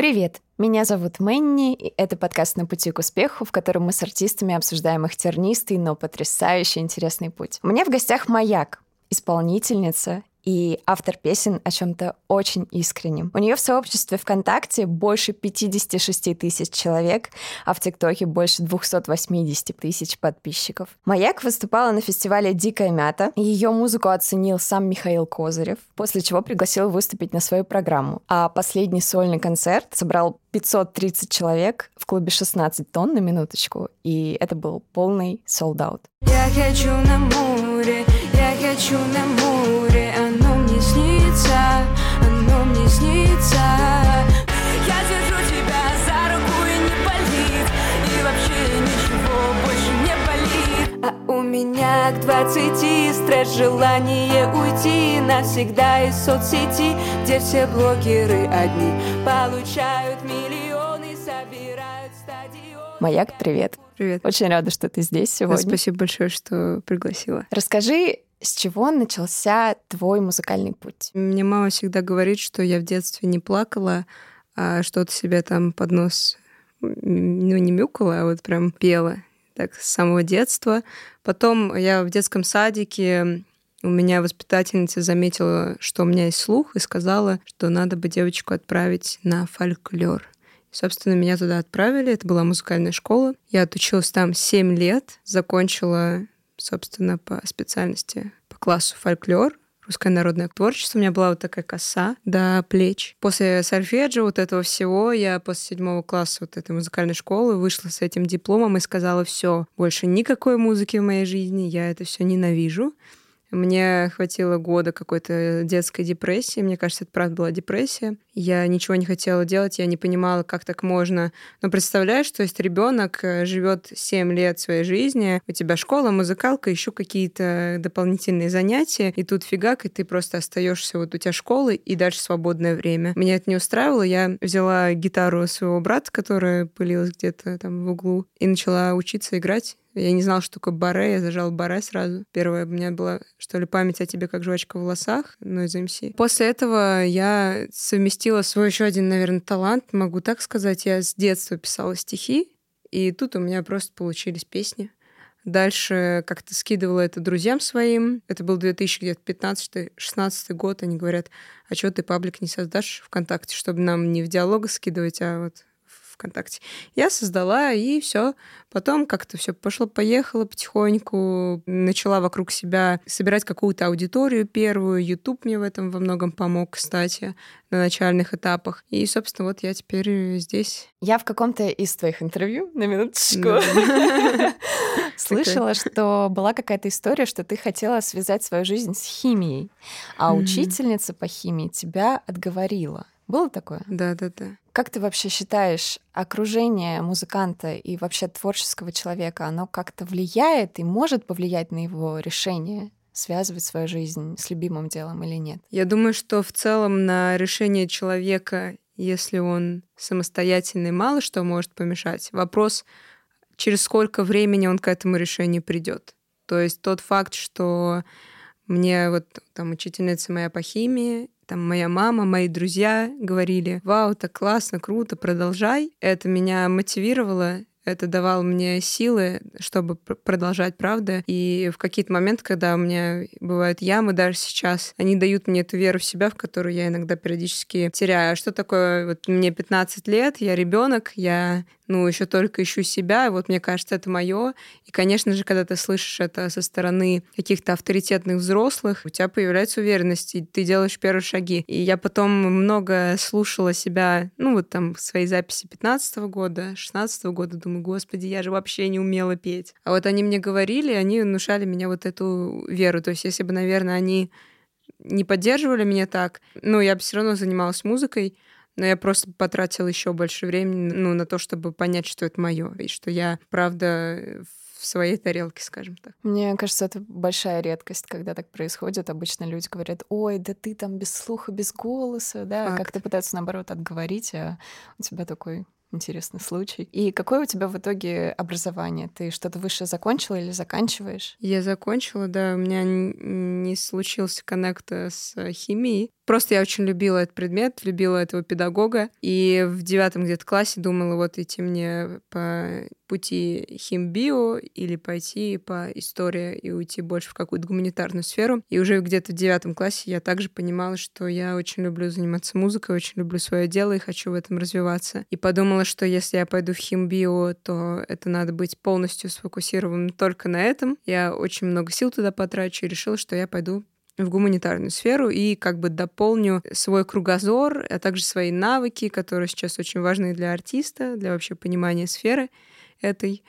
Привет, меня зовут Мэнни, и это подкаст «На пути к успеху», в котором мы с артистами обсуждаем их тернистый, но потрясающе интересный путь. У меня в гостях Маяк, исполнительница и автор песен о чем-то очень искреннем. У нее в сообществе ВКонтакте больше 56 тысяч человек, а в ТикТоке больше 280 тысяч подписчиков. Маяк выступала на фестивале «Дикая мята», и ее музыку оценил сам Михаил Козырев, после чего пригласил выступить на свою программу. А последний сольный концерт собрал 530 человек в клубе 16 тонн, на минуточку, и это был полный солд-аут. Я хочу на море, я хочу на море, оно мне снится, оно мне снится. Я держу тебя за руку и не болит, и вообще ничего больше не болит. А у меня к 20 стресс, желание уйти навсегда из соцсети, где все блогеры одни получают миллионы, собирают стадионы. Маяк, привет. Привет. Очень рада, что ты здесь сегодня. Спасибо большое, что пригласила. Расскажи, с чего начался твой музыкальный путь? Мне мама всегда говорит, что я в детстве не плакала, а что-то себе там под нос, не мяукала, а вот прям пела. Так, с самого детства. Потом я в детском садике, у меня воспитательница заметила, что у меня есть слух, и сказала, что надо бы девочку отправить на фольклор. Собственно, меня туда отправили. Это была музыкальная школа. Я отучилась там 7 лет. Закончила, собственно, по специальности, по классу фольклор, русское народное творчество. У меня была вот такая коса до плеч. После сольфеджио, вот этого всего, я после 7 класса вот этой музыкальной школы вышла с этим дипломом и сказала: все, больше никакой музыки в моей жизни, я это все ненавижу. Мне хватило года какой-то детской депрессии. Мне кажется, это правда была депрессия. Я ничего не хотела делать, я не понимала, как так можно. Но представляешь, что если ребенок живет 7 лет своей жизни, у тебя школа, музыкалка, еще какие-то дополнительные занятия, и тут фигак, и ты просто остаешься вот у тебя школы и дальше свободное время. Меня это не устраивало. Я взяла гитару своего брата, которая пылилась где-то там в углу, и начала учиться играть. Я не знала, что такое баре, я зажала баре сразу. Первая у меня была, что ли, память о тебе, как жвачка в волосах, но из МС. После этого я совместила свой еще один, наверное, талант, могу так сказать. Я с детства писала стихи, и тут у меня просто получились песни. Дальше как-то скидывала это друзьям своим. Это был 2015-16 год. Они говорят: а что ты паблик не создашь ВКонтакте, чтобы нам не в диалога скидывать, а вот... ВКонтакте. Я создала, и все. Потом как-то все пошло-поехало потихоньку. Начала вокруг себя собирать какую-то аудиторию первую. Ютуб мне в этом во многом помог, кстати, на начальных этапах. И, собственно, вот я теперь здесь. Я в каком-то из твоих интервью, на минуточку, слышала, что была какая-то история, что ты хотела связать свою жизнь с химией, а учительница по химии тебя отговорила. Было такое? Да. Как ты вообще считаешь, окружение музыканта и вообще творческого человека, оно как-то влияет и может повлиять на его решение связывать свою жизнь с любимым делом или нет? Я думаю, что в целом на решение человека, если он самостоятельный, мало что может помешать. Вопрос, через сколько времени он к этому решению придет. То есть тот факт, что мне вот там учительница моя по химии, там моя мама, мои друзья говорили: вау, так классно, круто, продолжай. Это меня мотивировало, это давало мне силы, чтобы продолжать, правда. И в какие-то моменты, когда у меня бывают ямы, даже сейчас, они дают мне эту веру в себя, в которую я иногда периодически теряю. А что такое? Вот мне 15 лет, я ребенок, я... еще только ищу себя, вот мне кажется, это мое. И, конечно же, когда ты слышишь это со стороны каких-то авторитетных взрослых, у тебя появляется уверенность, и ты делаешь первые шаги. И я потом много слушала себя, вот там свои записи 15-го года, 16-го года, думаю: господи, я же вообще не умела петь. А вот они мне говорили, они внушали меня вот эту веру. То есть если бы, наверное, они не поддерживали меня так, я бы все равно занималась музыкой, но я просто потратила еще больше времени на то, чтобы понять, что это мое, и что я, правда, в своей тарелке, скажем так. Мне кажется, это большая редкость, когда так происходит. Обычно люди говорят: ой, да ты там без слуха, без голоса, да, как-то пытаются, наоборот, отговорить, а у тебя такой интересный случай. И какое у тебя в итоге образование? Ты что-то высшее закончила или заканчиваешь? Я закончила, да. У меня не случился коннект с химией. Просто я очень любила этот предмет, любила этого педагога. И в 9 где-то классе думала, вот идти мне по пути химбио или пойти по истории и уйти больше в какую-то гуманитарную сферу. И уже где-то в 9 классе я также понимала, что я очень люблю заниматься музыкой, очень люблю свое дело и хочу в этом развиваться. И подумала, что если я пойду в химбио, то это надо быть полностью сфокусированным только на этом. Я очень много сил туда потрачу и решила, что я пойду в гуманитарную сферу и как бы дополню свой кругозор, а также свои навыки, которые сейчас очень важны для артиста, для вообще понимания сферы этой.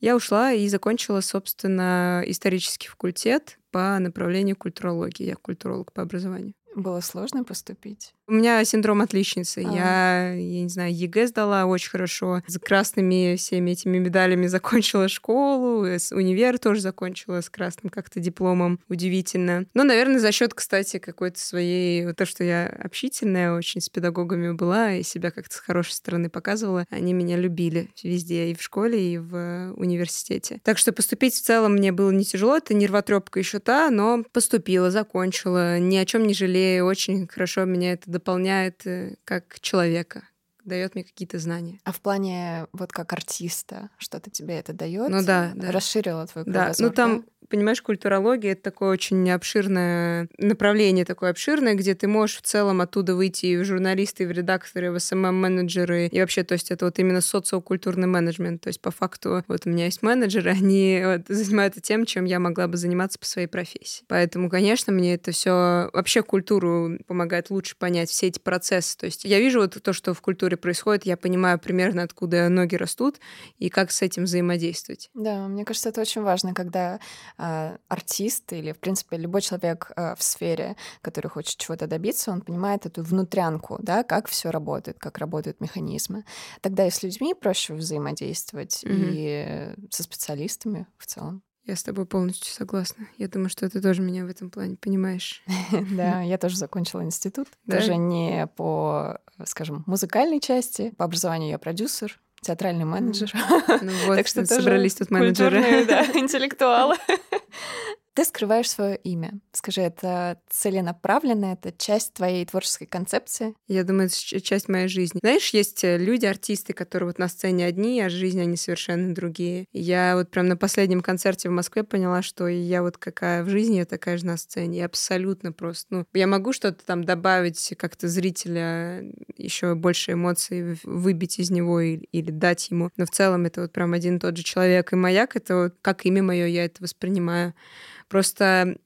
Я ушла и закончила, собственно, исторический факультет по направлению культурологии. Я культуролог по образованию. Было сложно поступить? У меня синдром отличницы. Я не знаю, ЕГЭ сдала очень хорошо. С красными всеми этими медалями закончила школу. Универ тоже закончила с красным как-то дипломом. Удивительно. Но, наверное, за счет, кстати, какой-то своей... То, что я общительная очень с педагогами была и себя как-то с хорошей стороны показывала, они меня любили везде, и в школе, и в университете. Так что поступить в целом мне было не тяжело. Это нервотрепка еще та, но поступила, закончила. Ни о чем не жалею. И очень хорошо меня это дополняет как человека, дает мне какие-то знания. А в плане вот как артиста что-то тебе это дает? Ну да, да. Расширило твой кругозор? Да, ну там, понимаешь, культурология — это такое очень обширное направление, такое обширное, где ты можешь в целом оттуда выйти и в журналисты, и в редакторы, и в СММ-менеджеры, и вообще, то есть это вот именно социокультурный менеджмент, то есть по факту вот у меня есть менеджеры, они вот занимаются тем, чем я могла бы заниматься по своей профессии. Поэтому, конечно, мне это все вообще культуру помогает лучше понять, все эти процессы. То есть я вижу вот то, что в культуре происходит, я понимаю примерно, откуда ноги растут и как с этим взаимодействовать. Да, мне кажется, это очень важно, когда артист или, в принципе, любой человек в сфере, который хочет чего-то добиться, он понимает эту внутрянку, да, как все работает, как работают механизмы. Тогда и с людьми проще взаимодействовать, и со специалистами в целом. Я с тобой полностью согласна. Я думаю, что ты тоже меня в этом плане понимаешь. Да, я тоже закончила институт. Даже не по, скажем, музыкальной части. По образованию я продюсер, театральный менеджер. Ну вот, так что собрались тут менеджеры. Интеллектуалы. Ты скрываешь свое имя. Скажи, это целенаправленно, это часть твоей творческой концепции? Я думаю, это часть моей жизни. Знаешь, есть люди, артисты, которые вот на сцене одни, а в жизни они совершенно другие. Я вот прям на последнем концерте в Москве поняла, что я вот какая в жизни, я такая же на сцене. Я абсолютно просто... Ну, я могу что-то там добавить, как-то зрителя еще больше эмоций выбить из него или дать ему. Но в целом это вот прям один и тот же человек. И «Маяк» — это вот как имя мое, я это воспринимаю. Просто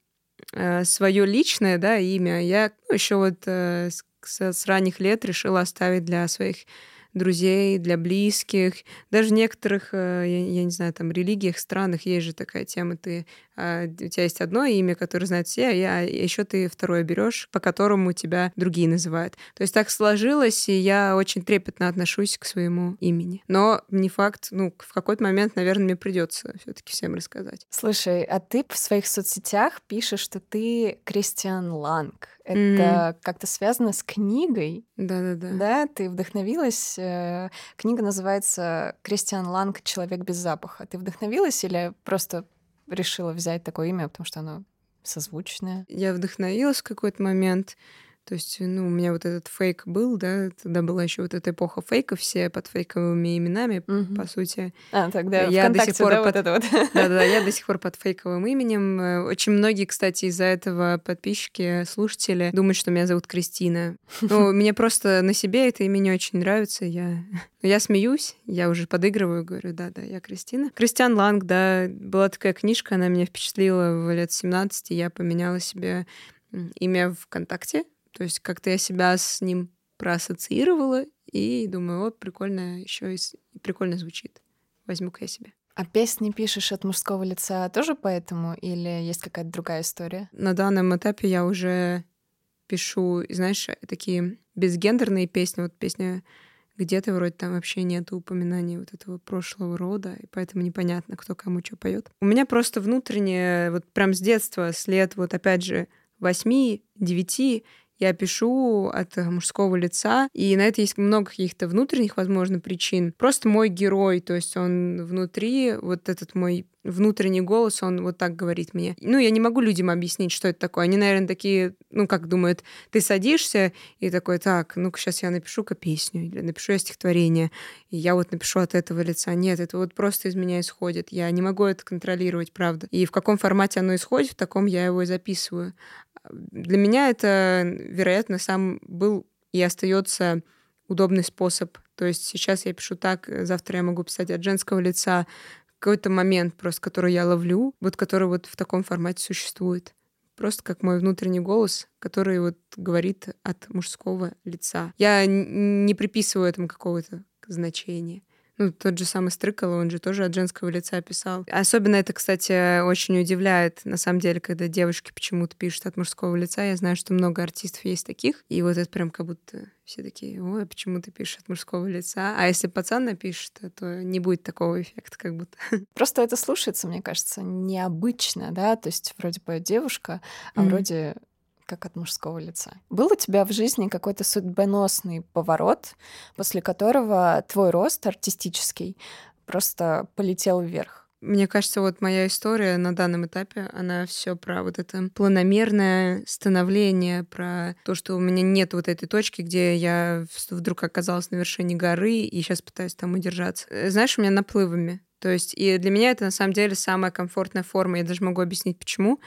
свое личное, да, имя я еще вот с ранних лет решила оставить для своих друзей, для близких. Даже в некоторых, я не знаю, там, религиях, странах есть же такая тема. У тебя есть одно имя, которое знают все, а еще ты второе берешь, по которому тебя другие называют. То есть так сложилось, и я очень трепетно отношусь к своему имени. Но не факт, в какой-то момент, наверное, мне придется все-таки всем рассказать. Слушай, а ты в своих соцсетях пишешь, что ты Кристиан Ланг. Это как-то связано с книгой? Да-да-да. Да, ты вдохновилась. Книга называется «Кристиан Ланг. Человек без запаха». Ты вдохновилась или просто решила взять такое имя, потому что оно созвучное? Я вдохновилась в какой-то момент. То есть, у меня вот этот фейк был, да, тогда была еще вот эта эпоха фейков, все под фейковыми именами, по сути. Тогда я ВКонтакте, до сих пор да, Да-да, я до сих пор под фейковым именем. Очень многие, кстати, из-за этого подписчики, слушатели думают, что меня зовут Кристина. Мне просто на себе это имя не очень нравится. Я смеюсь, я уже подыгрываю, говорю, да-да, я Кристина. Кристиан Ланг, да, была такая книжка, она меня впечатлила в лет 17, я поменяла себе имя ВКонтакте. То есть как-то я себя с ним проассоциировала и думаю, прикольно еще и прикольно звучит. Возьму-ка я себе. А песни пишешь от мужского лица тоже поэтому или есть какая-то другая история? На данном этапе я уже пишу, знаешь, такие безгендерные песни. Вот песня «Где-то» вроде там вообще нет упоминаний вот этого прошлого рода, и поэтому непонятно, кто кому что поет. У меня просто внутренне, вот прям с детства, с лет, вот опять же, 8-9, я пишу от мужского лица, и на это есть много каких-то внутренних, возможно, причин. Просто мой герой, то есть он внутри, вот этот мой внутренний голос, он вот так говорит мне. Ну, я не могу людям объяснить, что это такое. Они, наверное, такие, ну, как думают, ты садишься и такой, так, ну-ка, сейчас я напишу-ка песню, или напишу я стихотворение, и я вот напишу от этого лица. Нет, это вот просто из меня исходит. Я не могу это контролировать, правда. И в каком формате оно исходит, в таком я его и записываю. Для меня это, вероятно, сам был и остается удобный способ. То есть сейчас я пишу так, завтра я могу писать от женского лица. Какой-то момент просто, который я ловлю, вот который вот в таком формате существует. Просто как мой внутренний голос, который вот говорит от мужского лица. Я не приписываю этому какого-то значения. Ну, тот же самый Стрыкало, он же тоже от женского лица писал. Особенно это, кстати, очень удивляет, на самом деле, когда девушки почему-то пишут от мужского лица. Я знаю, что много артистов есть таких. И вот это прям как будто все такие, ой, почему ты пишешь от мужского лица? А если пацан напишет, то не будет такого эффекта как будто. Просто это слушается, мне кажется, необычно, да? То есть вроде бы девушка, а вроде как от мужского лица. Был у тебя в жизни какой-то судьбоносный поворот, после которого твой рост артистический просто полетел вверх? Мне кажется, вот моя история на данном этапе, она все про вот это планомерное становление, про то, что у меня нет вот этой точки, где я вдруг оказалась на вершине горы и сейчас пытаюсь там удержаться. Знаешь, у меня наплывами. То есть и для меня это, на самом деле, самая комфортная форма. Я даже могу объяснить, почему.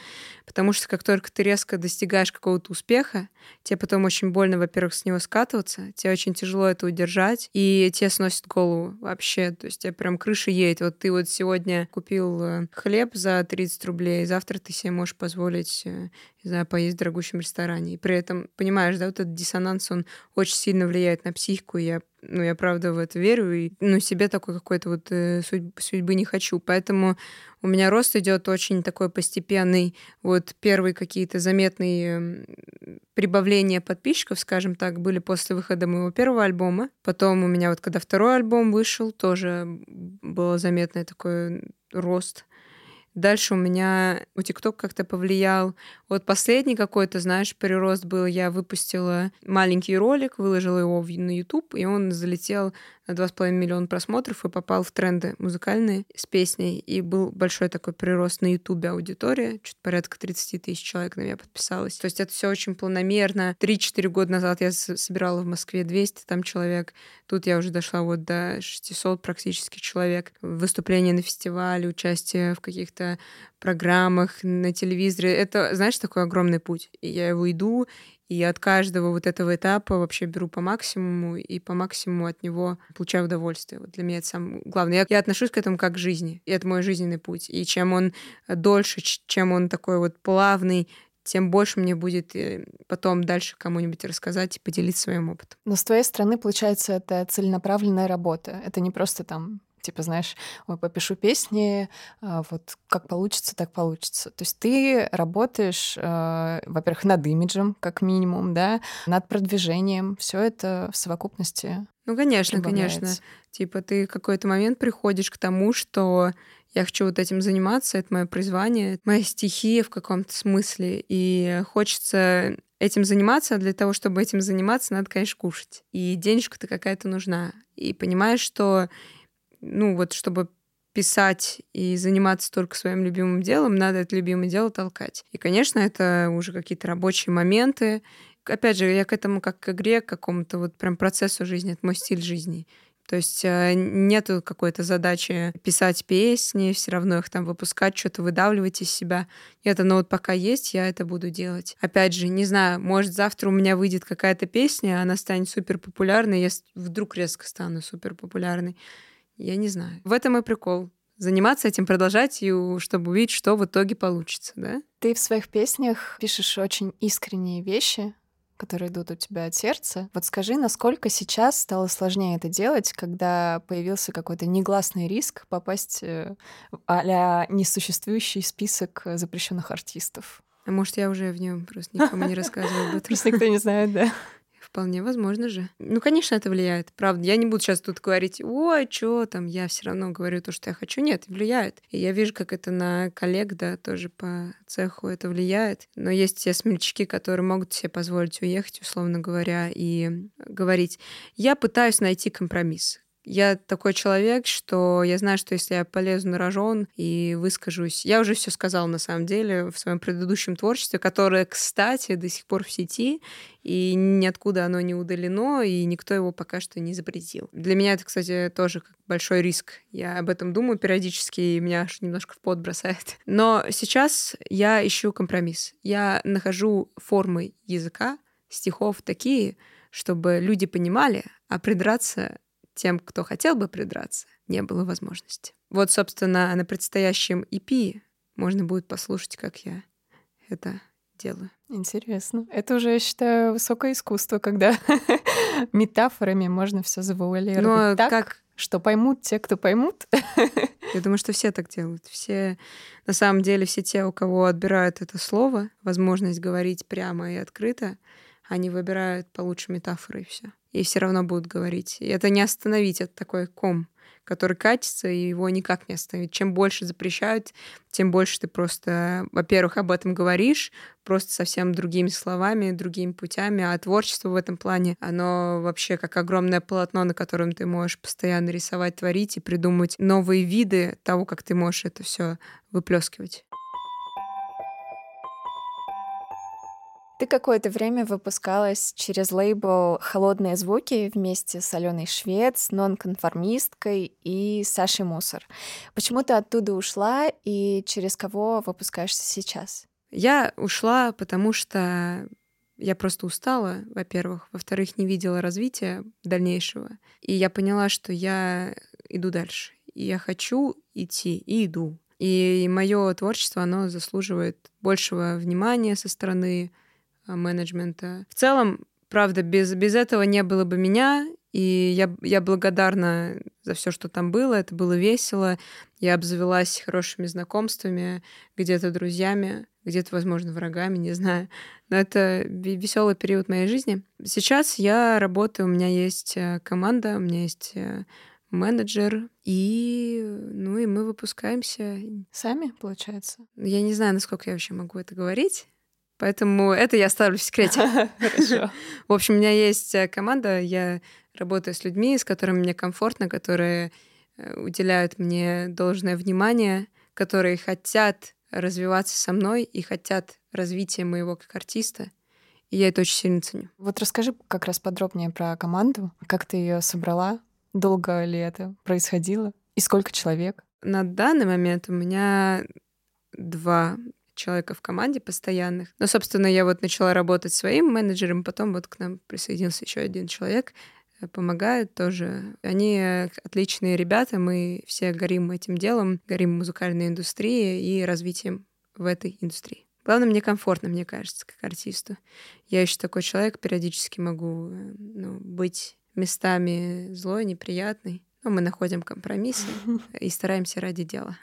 Потому что как только ты резко достигаешь какого-то успеха, тебе потом очень больно, во-первых, с него скатываться, тебе очень тяжело это удержать, и тебе сносит голову вообще. То есть тебе прям крыша едет. Вот ты вот сегодня купил хлеб за 30 рублей, завтра ты себе можешь позволить, не знаю, поесть в дорогущем ресторане. И при этом, понимаешь, да, вот этот диссонанс, он очень сильно влияет на психику, и я правда в это верю, и себе такой какой-то вот судьбы не хочу. Поэтому у меня рост идет очень такой постепенный. Вот первые какие-то заметные прибавления подписчиков, скажем так, были после выхода моего первого альбома. Потом у меня вот когда второй альбом вышел, тоже был заметный такой рост. Дальше у меня ТикТок как-то повлиял. Вот последний какой-то, знаешь, прирост был. Я выпустила маленький ролик, выложила его на Ютуб, и он залетел на 2,5 миллиона просмотров и попал в тренды музыкальные с песней. И был большой такой прирост на Ютубе аудитории. Чуть порядка 30 тысяч человек на меня подписалось. То есть это все очень планомерно. 3-4 года назад я собирала в Москве 200 там человек. Тут я уже дошла вот до 600 практически человек. Выступления на фестивале, участие в каких-то программах на телевизоре. Это, знаешь, такой огромный путь. И я его иду, и от каждого вот этого этапа вообще беру по максимуму, и по максимуму от него получаю удовольствие. Вот для меня это самое главное. Я отношусь к этому как к жизни. И это мой жизненный путь. И чем он дольше, чем он такой вот плавный, тем больше мне будет потом дальше кому-нибудь рассказать и поделиться своим опытом. Но с твоей стороны, получается, это целенаправленная работа. Это не просто там, типа, знаешь, ой, попишу песни, вот как получится, так получится. То есть ты работаешь, во-первых, над имиджем, как минимум, да, над продвижением. Все это в совокупности. Ну, конечно, конечно. Типа ты в какой-то момент приходишь к тому, что я хочу вот этим заниматься, это мое призвание, это моя стихия в каком-то смысле, и хочется этим заниматься, а для того, чтобы этим заниматься, надо, конечно, кушать. И денежка-то какая-то нужна. И понимаешь, что вот чтобы писать и заниматься только своим любимым делом, надо это любимое дело толкать. И, конечно, это уже какие-то рабочие моменты. Опять же, я к этому как к игре, к какому-то вот прям процессу жизни, это мой стиль жизни. То есть нету какой-то задачи писать песни, все равно их там выпускать, что-то выдавливать из себя. Нет, оно вот пока есть, я это буду делать. Опять же, не знаю, может, завтра у меня выйдет какая-то песня, она станет суперпопулярной, я вдруг резко стану суперпопулярной. Я не знаю. В этом и прикол. Заниматься этим, продолжать, и чтобы увидеть, что в итоге получится, да? Ты в своих песнях пишешь очень искренние вещи, которые идут у тебя от сердца. Вот скажи, насколько сейчас стало сложнее это делать, когда появился какой-то негласный риск попасть а-ля несуществующий список запрещенных артистов? А может, я уже в нем просто никому не рассказывала об этом? Просто никто не знает, да? Вполне возможно же. Конечно, это влияет. Правда, я не буду сейчас тут говорить, ой, что там, я все равно говорю то, что я хочу. Нет, влияет. И я вижу, как это на коллег, да, тоже по цеху это влияет. Но есть те смельчаки, которые могут себе позволить уехать, условно говоря, и говорить, я пытаюсь найти компромисс. Я такой человек, что я знаю, что если я полезу на рожон и выскажусь... Я уже все сказала, на самом деле, в своем предыдущем творчестве, которое, кстати, до сих пор в сети, и ниоткуда оно не удалено, и никто его пока что не запретил. Для меня это, кстати, тоже большой риск. Я об этом думаю периодически, и меня аж немножко в пот бросает. Но сейчас я ищу компромисс. Я нахожу формы языка, стихов такие, чтобы люди понимали, а придраться... тем, кто хотел бы придраться, не было возможности. Вот, собственно, на предстоящем EP можно будет послушать, как я это делаю. Интересно. Это уже, я считаю, высокое искусство, когда метафорами можно все завуалировать так, что поймут те, кто поймут. Я думаю, что все так делают. Все, на самом деле, все те, у кого отбирают это слово, возможность говорить прямо и открыто, они выбирают получше метафоры, и все. И все равно будут говорить. И это не остановить, это такой ком, который катится, и его никак не остановить. Чем больше запрещают, тем больше ты просто, во-первых, об этом говоришь, просто совсем другими словами, другими путями. А творчество в этом плане, оно вообще как огромное полотно, на котором ты можешь постоянно рисовать, творить и придумывать новые виды того, как ты можешь это все выплескивать. Ты какое-то время выпускалась через лейбл «Холодные звуки» вместе с Аленой Швец, нонконформисткой и Сашей Мусор. Почему ты оттуда ушла и через кого выпускаешься сейчас? Я ушла, потому что я просто устала, во-первых. Во-вторых, не видела развития дальнейшего. И я поняла, что я иду дальше. И я хочу идти, и иду. И мое творчество, оно заслуживает большего внимания со стороны менеджмента. В целом, правда, без этого не было бы меня, и я благодарна за все, что там было. Это было весело. Я обзавелась хорошими знакомствами, где-то друзьями, где-то, возможно, врагами, не знаю. Но это веселый период моей жизни. Сейчас я работаю, у меня есть команда, у меня есть менеджер, и мы выпускаемся. Сами, получается? Я не знаю, насколько я вообще могу это говорить. Поэтому это я оставлю в секрете. Хорошо. В общем, у меня есть команда, я работаю с людьми, с которыми мне комфортно, которые уделяют мне должное внимание, которые хотят развиваться со мной и хотят развития моего как артиста. И я это очень сильно ценю. Вот расскажи как раз подробнее про команду. Как ты ее собрала? Долго ли это происходило? И сколько человек? На данный момент у меня 2 человека в команде постоянных. Но, собственно, я вот начала работать своим менеджером, потом вот к нам присоединился еще один человек, помогает тоже. Они отличные ребята, мы все горим этим делом, горим музыкальной индустрией и развитием в этой индустрии. Главное, мне комфортно, мне кажется, как артисту. Я еще такой человек, периодически могу быть местами злой, неприятной. Мы находим компромиссы и стараемся ради дела.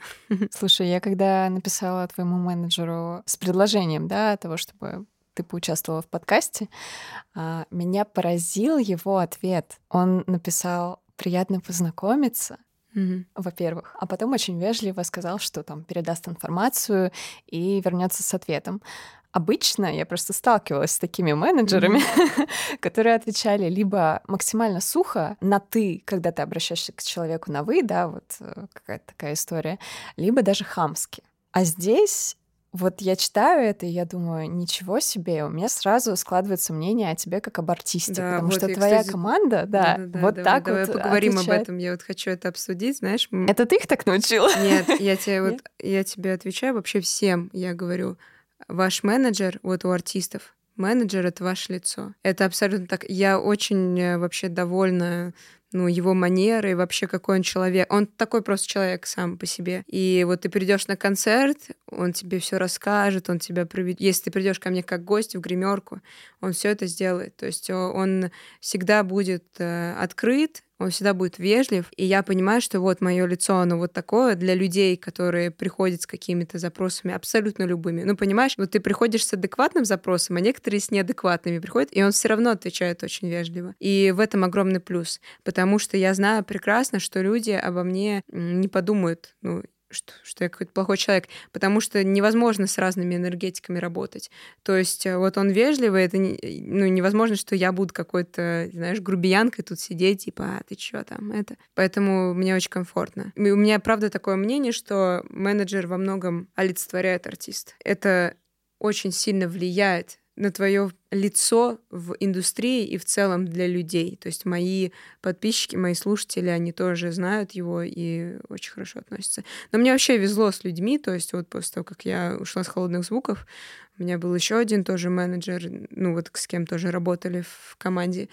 Слушай, я когда написала твоему менеджеру с предложением, да, того, чтобы ты поучаствовала в подкасте, меня поразил его ответ. Он написал: «Приятно познакомиться», во-первых, а потом очень вежливо сказал, что там передаст информацию и вернется с ответом. Обычно я просто сталкивалась с такими менеджерами, которые отвечали либо максимально сухо на «ты», когда ты обращаешься к человеку на «вы», да, вот какая-то такая история, либо даже хамски. А здесь вот я читаю это, и я думаю, ничего себе, у меня сразу складывается мнение о тебе как об артисте, да, потому вот что я, твоя кстати, команда, да, вот давай, так давай вот поговорим отвечает. Об этом, я вот хочу это обсудить, знаешь. Это ты их так научила? Нет, я тебе отвечаю вообще всем, я говорю: ваш менеджер, вот у артистов, менеджер — это ваше лицо. Это абсолютно так. Я очень вообще довольна его манерой, вообще какой он человек. Он такой просто человек сам по себе. И вот ты придешь на концерт, он тебе все расскажет, он тебя приведет. Если ты придешь ко мне как гость в гримерку, он все это сделает. То есть он всегда будет открыт, он всегда будет вежлив. И я понимаю, что вот мое лицо, оно вот такое для людей, которые приходят с какими-то запросами абсолютно любыми. Понимаешь, вот ты приходишь с адекватным запросом, а некоторые с неадекватными приходят, и он все равно отвечает очень вежливо. И в этом огромный плюс, потому что я знаю прекрасно, что люди обо мне не подумают, что я какой-то плохой человек, потому что невозможно с разными энергетиками работать. То есть вот он вежливый, это невозможно, что я буду какой-то, знаешь, грубиянкой тут сидеть, типа, а ты чё там, это. Поэтому мне очень комфортно. И у меня, правда, такое мнение, что менеджер во многом олицетворяет артист. Это очень сильно влияет на твое лицо в индустрии и в целом для людей. То есть мои подписчики, мои слушатели, они тоже знают его и очень хорошо относятся. Но мне вообще везло с людьми. То есть вот после того, как я ушла с «Холодных звуков», у меня был еще один тоже менеджер, ну вот с кем тоже работали в команде.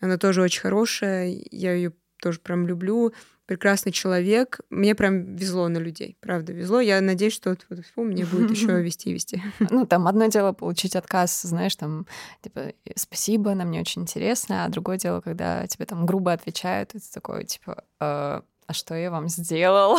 Она тоже очень хорошая, я ее тоже прям люблю. Прекрасный человек. Мне прям везло на людей. Правда, везло. Я надеюсь, что мне будет еще вести. Ну, там одно дело получить отказ, знаешь, там, типа, спасибо, нам не очень интересно, а другое дело, когда тебе там грубо отвечают, это такое, типа, а что я вам сделал?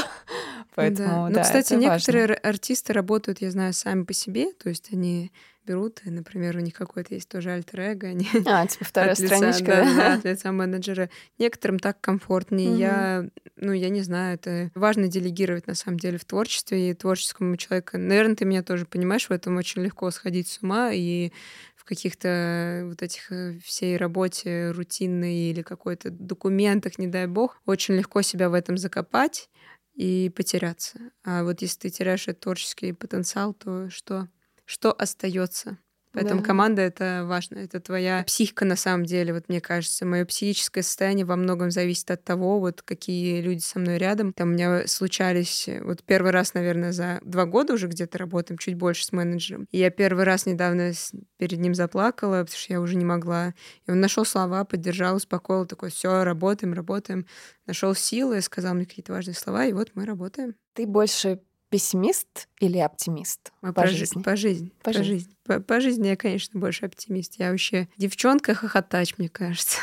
Поэтому, да. Ну, да, кстати, некоторые артисты работают, я знаю, сами по себе, то есть они берут, и, например, у них какой-то есть тоже альтер-эго. Они типа вторая от лица, страничка. Да, от лица менеджера. Некоторым так комфортнее. Угу. Я не знаю, это важно делегировать, на самом деле, в творчестве и творческому человеку. Наверное, ты меня тоже понимаешь, в этом очень легко сходить с ума, и в каких-то вот этих всей работе рутинной или какой-то документах, не дай бог, очень легко себя в этом закопать и потеряться. А вот если ты теряешь этот творческий потенциал, то что остается? Поэтому команда — это важно. Это твоя психика, на самом деле, вот мне кажется. Мое психическое состояние во многом зависит от того, вот какие люди со мной рядом. Там у меня случались... Вот первый раз, наверное, за 2 года уже где-то работаем, чуть больше с менеджером. И я первый раз недавно перед ним заплакала, потому что я уже не могла. И он нашел слова, поддержал, успокоил, такой, все, работаем. Нашел силы, сказал мне какие-то важные слова, и вот мы работаем. Ты больше... пессимист или оптимист по жизни? По жизни. По жизни я, конечно, больше оптимист. Я вообще девчонка-хохотач, мне кажется.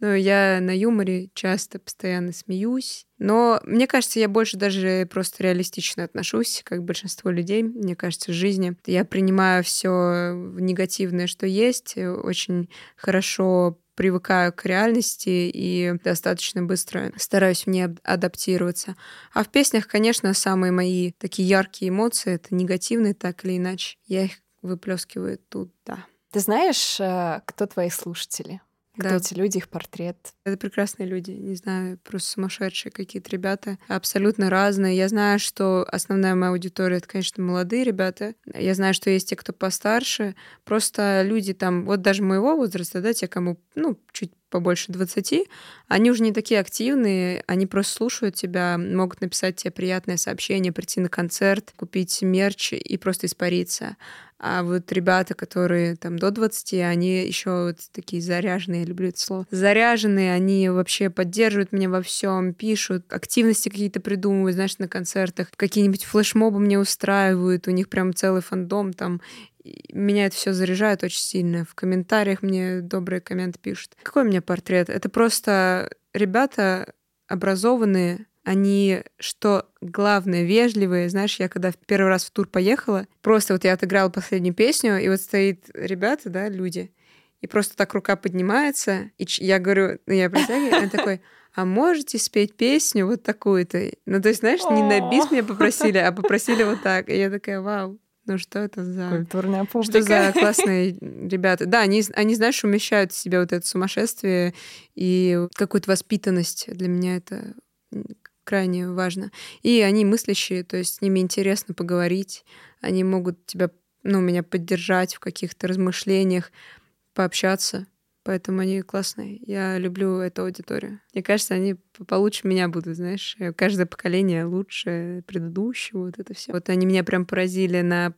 Но я на юморе часто, постоянно смеюсь. Но мне кажется, я больше даже просто реалистично отношусь, как большинство людей, мне кажется, в жизни. Я принимаю все негативное, что есть, очень хорошо привыкаю к реальности и достаточно быстро стараюсь в ней адаптироваться. А в песнях, конечно, самые мои такие яркие эмоции, это негативные, так или иначе. Я их выплескиваю туда. Ты знаешь, кто твои слушатели? Кто эти люди, их портрет? Это прекрасные люди, не знаю, просто сумасшедшие какие-то ребята, абсолютно разные. Я знаю, что основная моя аудитория — это, конечно, молодые ребята. Я знаю, что есть те, кто постарше. Просто люди там, вот даже моего возраста, да, те, кому, чуть побольше 20, они уже не такие активные, они просто слушают тебя, могут написать тебе приятное сообщение, прийти на концерт, купить мерч и просто испариться. А вот ребята, которые там до 20, они еще вот такие заряженные, я люблю это слово. Заряженные, они вообще поддерживают меня во всем, пишут, активности какие-то придумывают, знаешь, на концертах, какие-нибудь флешмобы мне устраивают, у них прям целый фандом там. Меня это все заряжает очень сильно. В комментариях мне добрые комменты пишут. Какой у меня портрет? Это просто ребята образованные, они, что главное, вежливые. Знаешь, я когда первый раз в тур поехала, просто вот я отыграла последнюю песню, и вот стоит ребята, да, люди, и просто так рука поднимается, и я говорю, я протягиваю, он такой... а можете спеть песню вот такую-то? Ну, то есть, знаешь, не на бис меня попросили, а попросили вот так. И я такая, вау. Ну, что это за... культурная публика. Что за классные ребята. Да, они, знаешь, умещают в себя вот это сумасшествие и какую-то воспитанность. Для меня это крайне важно. И они мыслящие, то есть с ними интересно поговорить. Они могут тебя, меня поддержать в каких-то размышлениях, пообщаться. Поэтому они классные. Я люблю эту аудиторию. Мне кажется, они получше меня будут, знаешь. Каждое поколение лучше предыдущего, вот это все. Вот они меня прям поразили на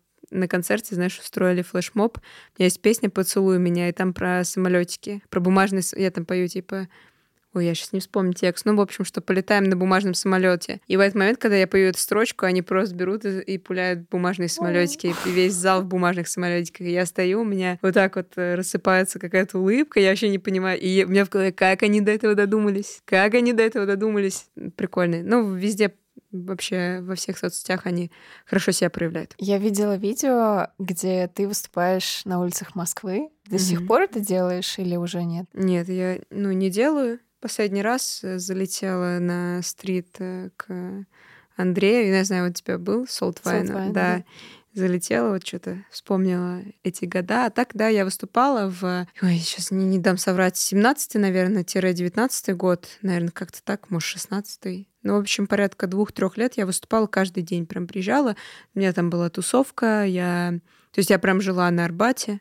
концерте, знаешь, устроили флешмоб. У меня есть песня «Поцелуй меня», и там про самолетики, про бумажные... Я там пою, типа... Ой, я сейчас не вспомню текст. В общем, что полетаем на бумажном самолете. И в этот момент, когда я пою эту строчку, они просто берут и пуляют бумажные самолетики, и весь зал в бумажных самолетиках. И я стою, у меня вот так вот рассыпается какая-то улыбка, я вообще не понимаю. И у меня в голове, как они до этого додумались? Прикольно. Везде вообще во всех соцсетях они хорошо себя проявляют. Я видела видео, где ты выступаешь на улицах Москвы. До сих пор это делаешь или уже нет? Нет, я не делаю. Последний раз залетела на стрит к Андрея, я не знаю, у тебя был Солтвайн, да. Залетела, вот что-то вспомнила эти года. А так, да, я выступала в... Ой, сейчас не дам соврать. 17-й, наверное, 19-й год. Наверное, как-то так, может, 16-й. Ну, в общем, порядка 2-3 лет я выступала каждый день. Прям приезжала. У меня там была тусовка. То есть я прям жила на Арбате.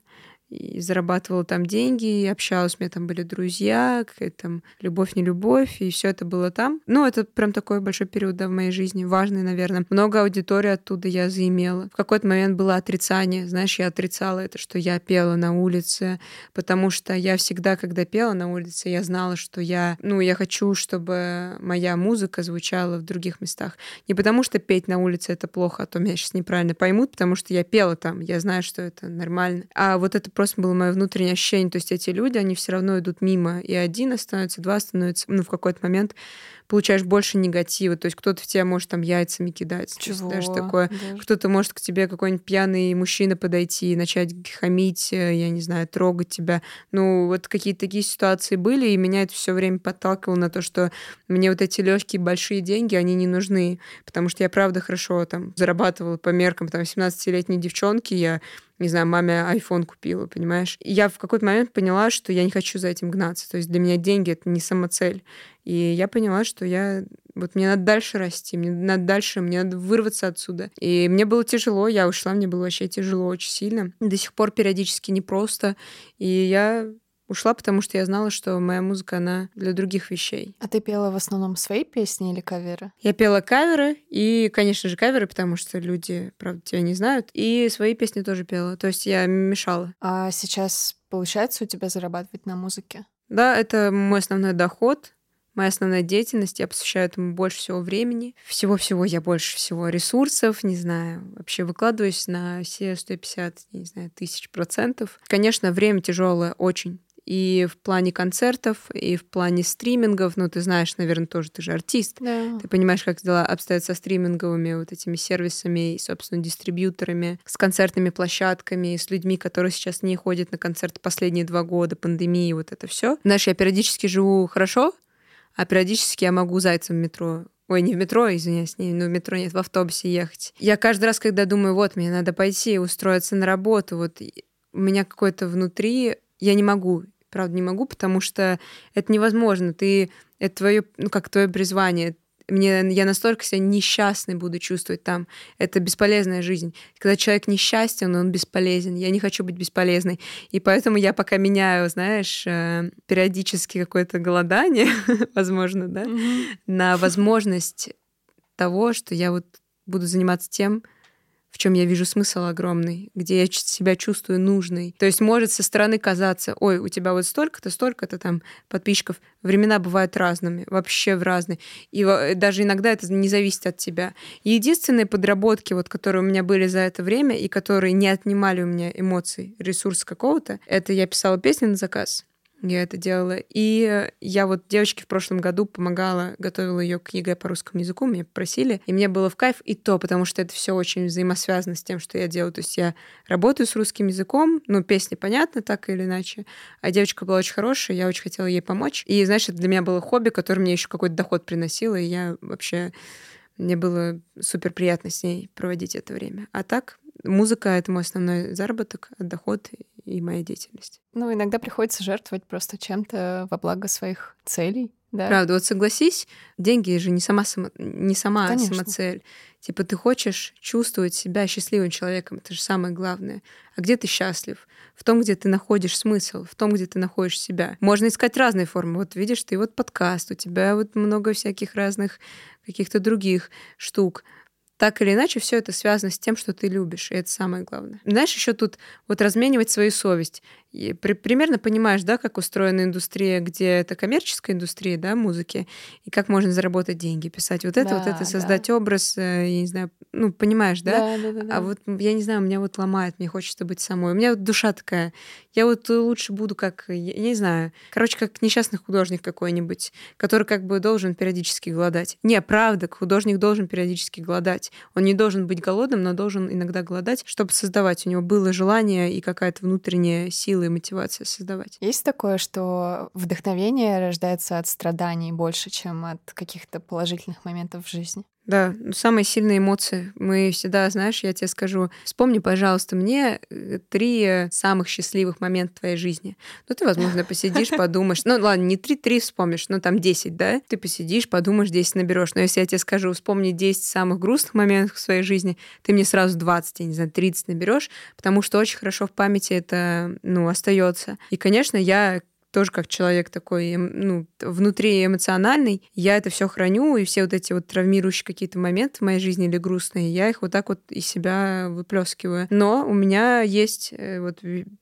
И зарабатывала там деньги, и общалась, у меня там были друзья, какая-то там любовь, не любовь, и все это было там. Ну, это прям такой большой период, да, в моей жизни, важный, наверное. Много аудитории оттуда я заимела. В какой-то момент было отрицание, знаешь, я отрицала это, что я пела на улице, потому что я всегда, когда пела на улице, я знала, что я хочу, чтобы моя музыка звучала в других местах. Не потому что петь на улице — это плохо, а то меня сейчас неправильно поймут, потому что я пела там, я знаю, что это нормально. А вот это просто было мое внутреннее ощущение. То есть эти люди, они все равно идут мимо. И один остановится, два остановится. Ну, в какой-то момент получаешь больше негатива. То есть кто-то в тебя может там яйцами кидать. Чего? Даже такое. Даже. Кто-то может к тебе, какой-нибудь пьяный мужчина, подойти и начать хамить, я не знаю, трогать тебя. Ну, вот какие-то такие ситуации были, и меня это все время подталкивало на то, что мне вот эти легкие большие деньги, они не нужны. Потому что я, правда, хорошо там зарабатывала по меркам там 17-летней девчонки. Я, не знаю, маме iPhone купила, понимаешь? И я в какой-то момент поняла, что я не хочу за этим гнаться. То есть для меня деньги — это не самоцель. И я поняла, что мне надо дальше расти, мне надо вырваться отсюда. И мне было тяжело, я ушла, мне было вообще тяжело очень сильно. До сих пор периодически непросто. И я ушла, потому что я знала, что моя музыка, она для других вещей. А ты пела в основном свои песни или каверы? Я пела каверы, и, конечно же, каверы, потому что люди, правда, тебя не знают. И свои песни тоже пела, то есть я мешала. А сейчас получается у тебя зарабатывать на музыке? Да, это мой основной доход, моя основная деятельность, я посвящаю этому больше всего времени. Всего-всего я больше всего ресурсов, не знаю, вообще выкладываюсь на все 150, не знаю, 1000%. Конечно, время тяжелое очень. И в плане концертов, и в плане стримингов. Ну, ты знаешь, наверное, тоже, ты же артист. Да. Ты понимаешь, как дела обстоят со стриминговыми вот этими сервисами и, собственно, дистрибьюторами, с концертными площадками, с людьми, которые сейчас не ходят на концерты последние 2 года, пандемии, вот это все. Знаешь, я периодически живу хорошо, а периодически я могу зайцем в метро... Ой, не в метро, извиняюсь, в метро нет, в автобусе ехать. Я каждый раз, когда думаю, вот, мне надо пойти устроиться на работу, вот у меня какое-то внутри... Я не могу... Правда, не могу, потому что это невозможно. Это твое, как твое призвание. Я настолько себя несчастной буду чувствовать там. Это бесполезная жизнь. Когда человек несчастен, он бесполезен. Я не хочу быть бесполезной. И поэтому я пока меняю, знаешь, периодически какое-то голодание, возможно, да, на возможность того, что я вот буду заниматься тем, в чем я вижу смысл огромный, где я себя чувствую нужной. То есть может со стороны казаться, ой, у тебя вот столько-то, столько-то там подписчиков. Времена бывают разными, вообще в разные. И даже иногда это не зависит от тебя. Единственные подработки, вот, которые у меня были за это время и которые не отнимали у меня эмоций, ресурс какого-то, это я писала песни на заказ. Я это делала. И я вот девочке в прошлом году помогала, готовила ее к ЕГЭ по русскому языку, меня попросили. И мне было в кайф и то, потому что это все очень взаимосвязано с тем, что я делаю. То есть я работаю с русским языком, песни, понятно, так или иначе. А девочка была очень хорошая, я очень хотела ей помочь. И, знаешь, это для меня было хобби, которое мне еще какой-то доход приносило, и я вообще... Мне было супер приятно с ней проводить это время. А так, музыка — это мой основной заработок, доход и моя деятельность. Иногда приходится жертвовать просто чем-то во благо своих целей. Да? Правда, вот согласись, деньги же не сама самоцель. Типа ты хочешь чувствовать себя счастливым человеком, это же самое главное. А где ты счастлив? В том, где ты находишь смысл, в том, где ты находишь себя. Можно искать разные формы. Вот видишь, ты вот подкаст, у тебя вот много всяких разных каких-то других штук. Так или иначе, все это связано с тем, что ты любишь, и это самое главное. Знаешь, еще тут вот разменивать свою совесть. И примерно понимаешь, да, как устроена индустрия, где это коммерческая индустрия, да, музыки, и как можно заработать деньги, писать вот это, создать образ, я не знаю, понимаешь, да? Да? А вот, я не знаю, меня вот ломает, мне хочется быть самой. У меня вот душа такая, я вот лучше буду как, я не знаю, короче, как несчастный художник какой-нибудь, который как бы должен периодически голодать. Не, правда, художник должен периодически голодать. Он не должен быть голодным, но должен иногда голодать, чтобы создавать. У него было желание и какая-то внутренняя сила и мотивация создавать. Есть такое, что вдохновение рождается от страданий больше, чем от каких-то положительных моментов в жизни? Да, самые сильные эмоции. Мы всегда, знаешь, я тебе скажу, вспомни, пожалуйста, мне 3 самых счастливых момента в твоей жизни. Ну, ты, возможно, посидишь, подумаешь. Ну, ладно, не 3 вспомнишь, но там 10, да? Ты посидишь, подумаешь, 10 наберешь. Но если я тебе скажу, вспомни 10 самых грустных моментов в своей жизни, ты мне сразу 20, я не знаю, 30 наберешь, потому что очень хорошо в памяти это, ну, остается. И, конечно, я тоже как человек такой, ну, внутри эмоциональный, я это все храню, и все вот эти вот травмирующие какие-то моменты в моей жизни или грустные, я их вот так вот из себя выплескиваю. Но у меня есть вот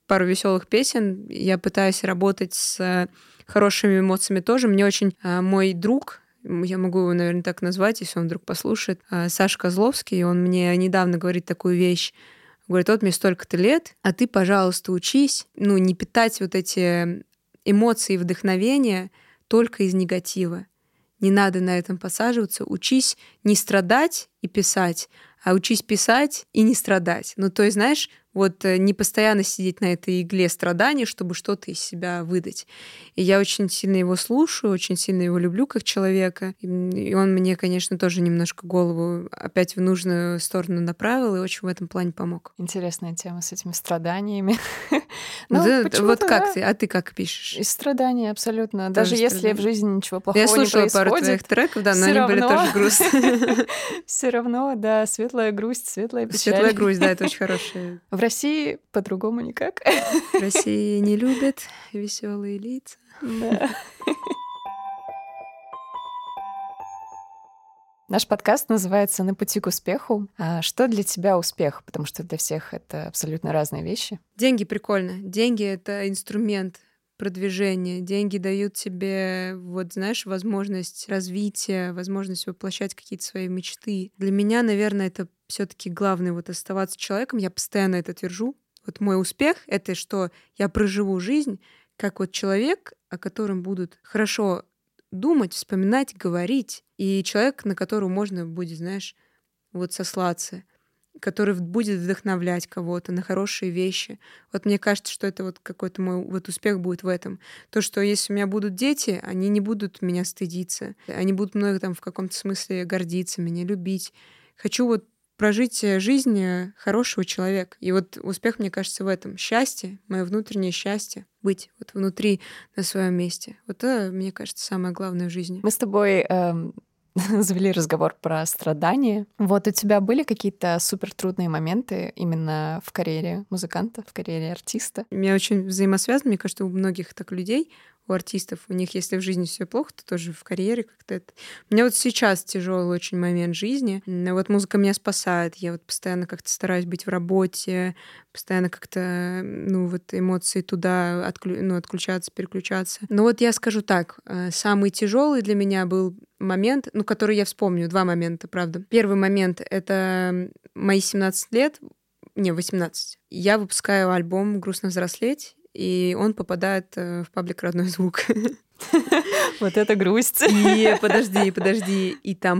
пару веселых песен, я пытаюсь работать с хорошими эмоциями тоже. Мне очень мой друг, я могу его, наверное, так назвать, если он вдруг послушает, Саш Козловский, он мне недавно говорит такую вещь, говорит, вот мне столько-то лет, а ты, пожалуйста, учись, ну, не питать вот эти эмоции и вдохновение только из негатива. Не надо на этом посаживаться. Учись не страдать и писать, а учись писать и не страдать. Ну, то есть, знаешь, вот не постоянно сидеть на этой игле страданий, чтобы что-то из себя выдать. И я очень сильно его слушаю, очень сильно его люблю как человека. И он мне, конечно, тоже немножко голову опять в нужную сторону направил и очень в этом плане помог. Интересная тема с этими страданиями. Ну, да, вот как да? Ты? А ты как пишешь? Из страданий абсолютно. Даже тоже если страдания. В жизни ничего плохого не происходит. Я слушала пару твоих треков, да, но они были тоже грустные. Все равно, да, светлая грусть, светлая печаль. Светлая грусть, да, это очень хорошая. В России по-другому никак. В России не любят веселые лица. Да. Наш подкаст называется «На пути к успеху». А что для тебя успех? Потому что для всех это абсолютно разные вещи. Деньги прикольно. Деньги — это инструмент продвижения. Деньги дают тебе, вот знаешь, возможность развития, возможность воплощать какие-то свои мечты. Для меня, наверное, это все-таки главное — вот оставаться человеком. Я постоянно это твержу. Вот мой успех — это что я проживу жизнь как вот человек, о котором будут хорошо думать, вспоминать, говорить. И человек, на которого можно будет, знаешь, вот сослаться, который будет вдохновлять кого-то на хорошие вещи. Вот мне кажется, что это вот какой-то мой вот успех будет в этом. То, что если у меня будут дети, они не будут меня стыдиться, они будут мной там в каком-то смысле гордиться, меня любить. Хочу вот прожить жизнь хорошего человека. И вот успех, мне кажется, в этом. Счастье, мое внутреннее счастье, быть вот внутри на своем месте. Вот это, мне кажется, самое главное в жизни. Мы с тобой завели разговор про страдания. Вот у тебя были какие-то супертрудные моменты именно в карьере музыканта, в карьере артиста? У меня очень взаимосвязано, мне кажется, у многих так людей, у артистов, у них, если в жизни все плохо, то тоже в карьере как-то это. У меня вот сейчас тяжелый очень момент жизни. Вот музыка меня спасает. Я вот постоянно как-то стараюсь быть в работе, постоянно как-то, ну, вот эмоции туда отключаться, переключаться. Но вот я скажу так, самый тяжелый для меня был момент, ну, который я вспомню, 2 момента, правда. Первый момент — это мои 17 лет, не, 18. Я выпускаю альбом «Грустно взрослеть», и он попадает в паблик «Родной звук». Вот это грусть. И подожди. И там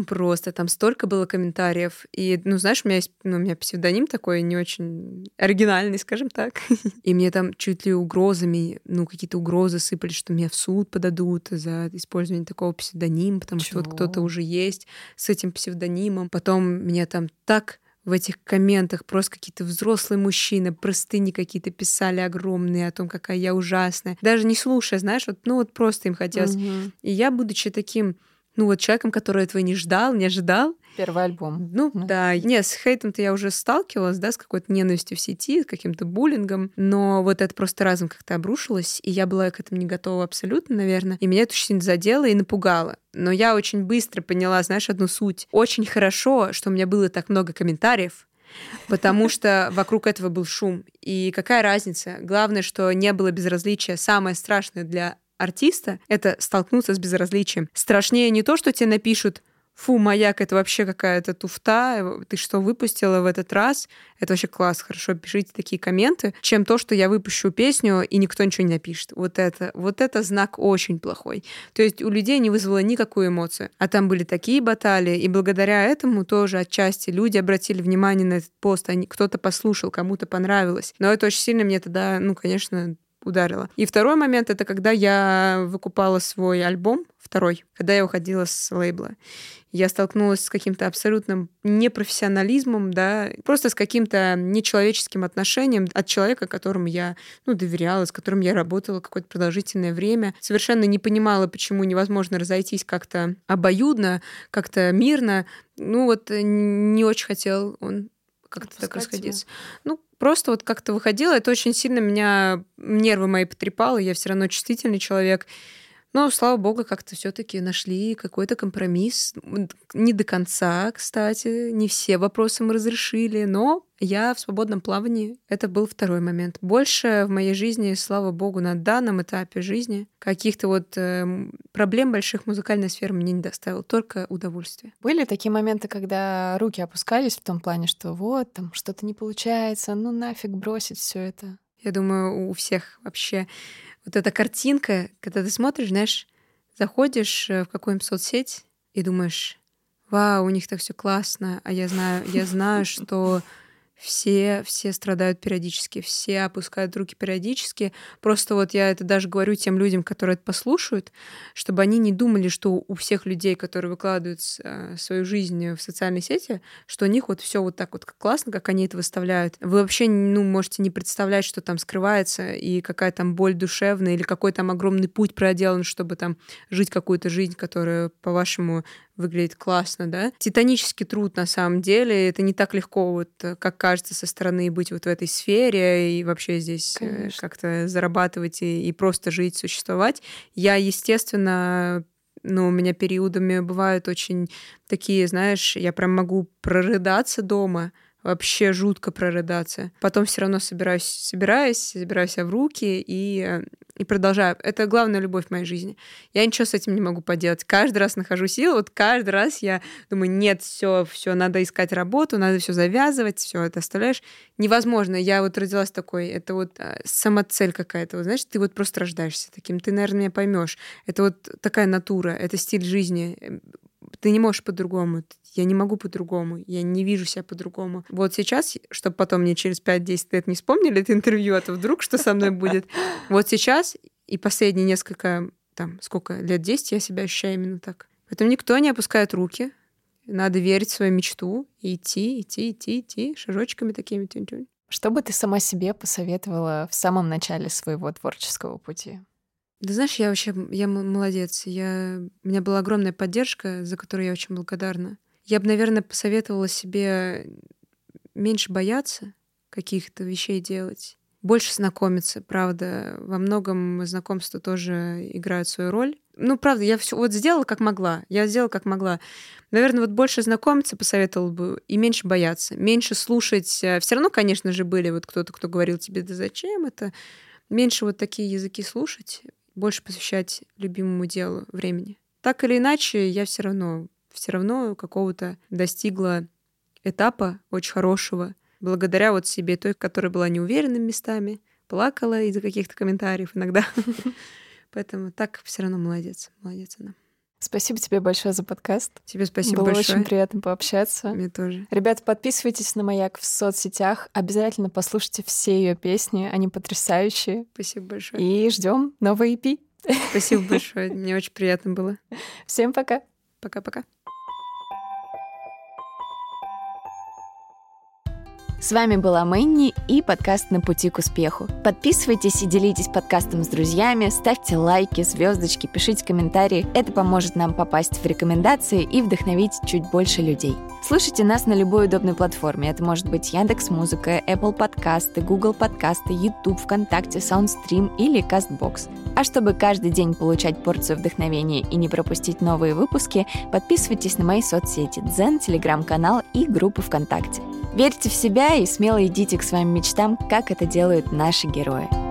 столько было комментариев. И, ну, знаешь, у меня есть, ну, у меня псевдоним такой не очень оригинальный, скажем так. И мне там чуть ли угрозами, ну, какие-то угрозы сыпались, что меня в суд подадут за использование такого псевдонима, потому что вот кто-то уже есть с этим псевдонимом. Потом меня там так в этих комментах просто какие-то взрослые мужчины, простыни какие-то писали огромные о том, какая я ужасная. Даже не слушая, знаешь, вот, ну вот просто им хотелось. Угу. И я, будучи таким, ну вот человеком, который этого не ждал, не ожидал. Первый альбом. Ну да. Нет, с хейтом-то я уже сталкивалась, да, с какой-то ненавистью в сети, с каким-то буллингом, но вот это просто разом как-то обрушилось, и я была к этому не готова абсолютно, наверное. И меня это очень задело и напугало. Но я очень быстро поняла, знаешь, одну суть. Очень хорошо, что у меня было так много комментариев, потому что вокруг этого был шум. И какая разница? Главное, что не было безразличия. Самое страшное для артиста — это столкнуться с безразличием. Страшнее не то, что тебе напишут: «Фу, Маяк, это вообще какая-то туфта, ты что выпустила в этот раз? Это вообще класс, хорошо, пишите такие комменты», чем то, что я выпущу песню, и никто ничего не напишет. Вот это знак очень плохой. То есть у людей не вызвало никакую эмоцию. А там были такие баталии, и благодаря этому тоже отчасти люди обратили внимание на этот пост, кто-то послушал, кому-то понравилось. Но это очень сильно мне тогда, ну, конечно, ударило. И второй момент — это когда я выкупала свой альбом, второй, когда я уходила с лейбла. Я столкнулась с каким-то абсолютным непрофессионализмом, да, просто с каким-то нечеловеческим отношением от человека, которому я, доверяла, с которым я работала какое-то продолжительное время. Совершенно не понимала, почему невозможно разойтись как-то обоюдно, как-то мирно. Не очень хотел он как-то так расходиться. Просто как-то выходило. Это очень сильно меня, нервы мои потрепало. Я все равно чувствительный человек. Но, слава богу, как-то все-таки нашли какой-то компромисс. Не до конца, кстати, не все вопросы мы разрешили, но я в свободном плавании. Это был второй момент. Больше в моей жизни, слава богу, на данном этапе жизни каких-то проблем больших музыкальная сфера мне не доставила, только удовольствие. Были такие моменты, когда руки опускались в том плане, что что-то не получается, нафиг бросить все это? Я думаю, у всех вообще... эта картинка, когда ты смотришь, знаешь, заходишь в какую-нибудь соцсеть и думаешь: вау, у них так все классно, а я знаю, что все страдают периодически, все опускают руки периодически. Просто я это даже говорю тем людям, которые это послушают, чтобы они не думали, что у всех людей, которые выкладывают свою жизнь в социальные сети, что у них все так классно, как они это выставляют. Вы вообще, можете не представлять, что там скрывается, и какая там боль душевная, или какой там огромный путь проделан, чтобы там жить какую-то жизнь, которая, по-вашему, выглядит классно, да? Титанический труд, на самом деле. Это не так легко, как кажется, со стороны быть в этой сфере и вообще здесь как-то зарабатывать и просто жить, существовать. Я, естественно, у меня периодами бывают очень такие, знаешь, я прям могу прорыдаться дома, вообще жутко прорыдаться. Потом все равно собираюсь себя в руки и продолжаю. Это главная любовь в моей жизни. Я ничего с этим не могу поделать. Каждый раз нахожу силы, каждый раз я думаю: нет, все, надо искать работу, надо все завязывать, все это оставляешь. Невозможно. Я родилась такой, это самоцель какая-то. Знаешь, ты просто рождаешься таким, ты, наверное, меня поймешь. Это такая натура, это стиль жизни. Ты не можешь по-другому, я не могу по-другому, я не вижу себя по-другому. Сейчас, чтобы потом мне через 5-10 лет не вспомнили это интервью, а то вдруг что со мной будет. Сейчас и последние несколько, лет 10 я себя ощущаю именно так. Поэтому никто не опускает руки, надо верить в свою мечту и идти, шажочками такими. Тюнь-тюнь. Что бы ты сама себе посоветовала в самом начале своего творческого пути? Да знаешь, я молодец. У меня была огромная поддержка, за которую я очень благодарна. Я бы, наверное, посоветовала себе меньше бояться каких-то вещей делать, больше знакомиться, правда. Во многом знакомства тоже играют свою роль. Правда, я все сделала, как могла. Наверное, больше знакомиться посоветовала бы и меньше бояться, меньше слушать. Все равно, конечно же, были кто-то, кто говорил тебе: да зачем это? Меньше такие языки слушать, больше посвящать любимому делу времени. Так или иначе, я все равно какого-то достигла этапа очень хорошего, благодаря себе, той, которая была неуверенными местами, плакала из-за каких-то комментариев иногда. Поэтому так все равно молодец она. Спасибо тебе большое за подкаст. Тебе спасибо большое. Было очень приятно пообщаться. Мне тоже. Ребята, подписывайтесь на Маяк в соцсетях. Обязательно послушайте все ее песни. Они потрясающие. Спасибо большое. И ждем новый EP. Спасибо большое. Мне очень приятно было. Всем пока. Пока-пока. С вами была Мэнни и подкаст «На пути к успеху». Подписывайтесь и делитесь подкастом с друзьями, ставьте лайки, звездочки, пишите комментарии. Это поможет нам попасть в рекомендации и вдохновить чуть больше людей. Слушайте нас на любой удобной платформе. Это может быть Яндекс.Музыка, Apple подкасты, Google подкасты, YouTube, ВКонтакте, Soundstream или Castbox. А чтобы каждый день получать порцию вдохновения и не пропустить новые выпуски, подписывайтесь на мои соцсети Дзен, Телеграм-канал и группу ВКонтакте. Верьте в себя и смело идите к своим мечтам, как это делают наши герои.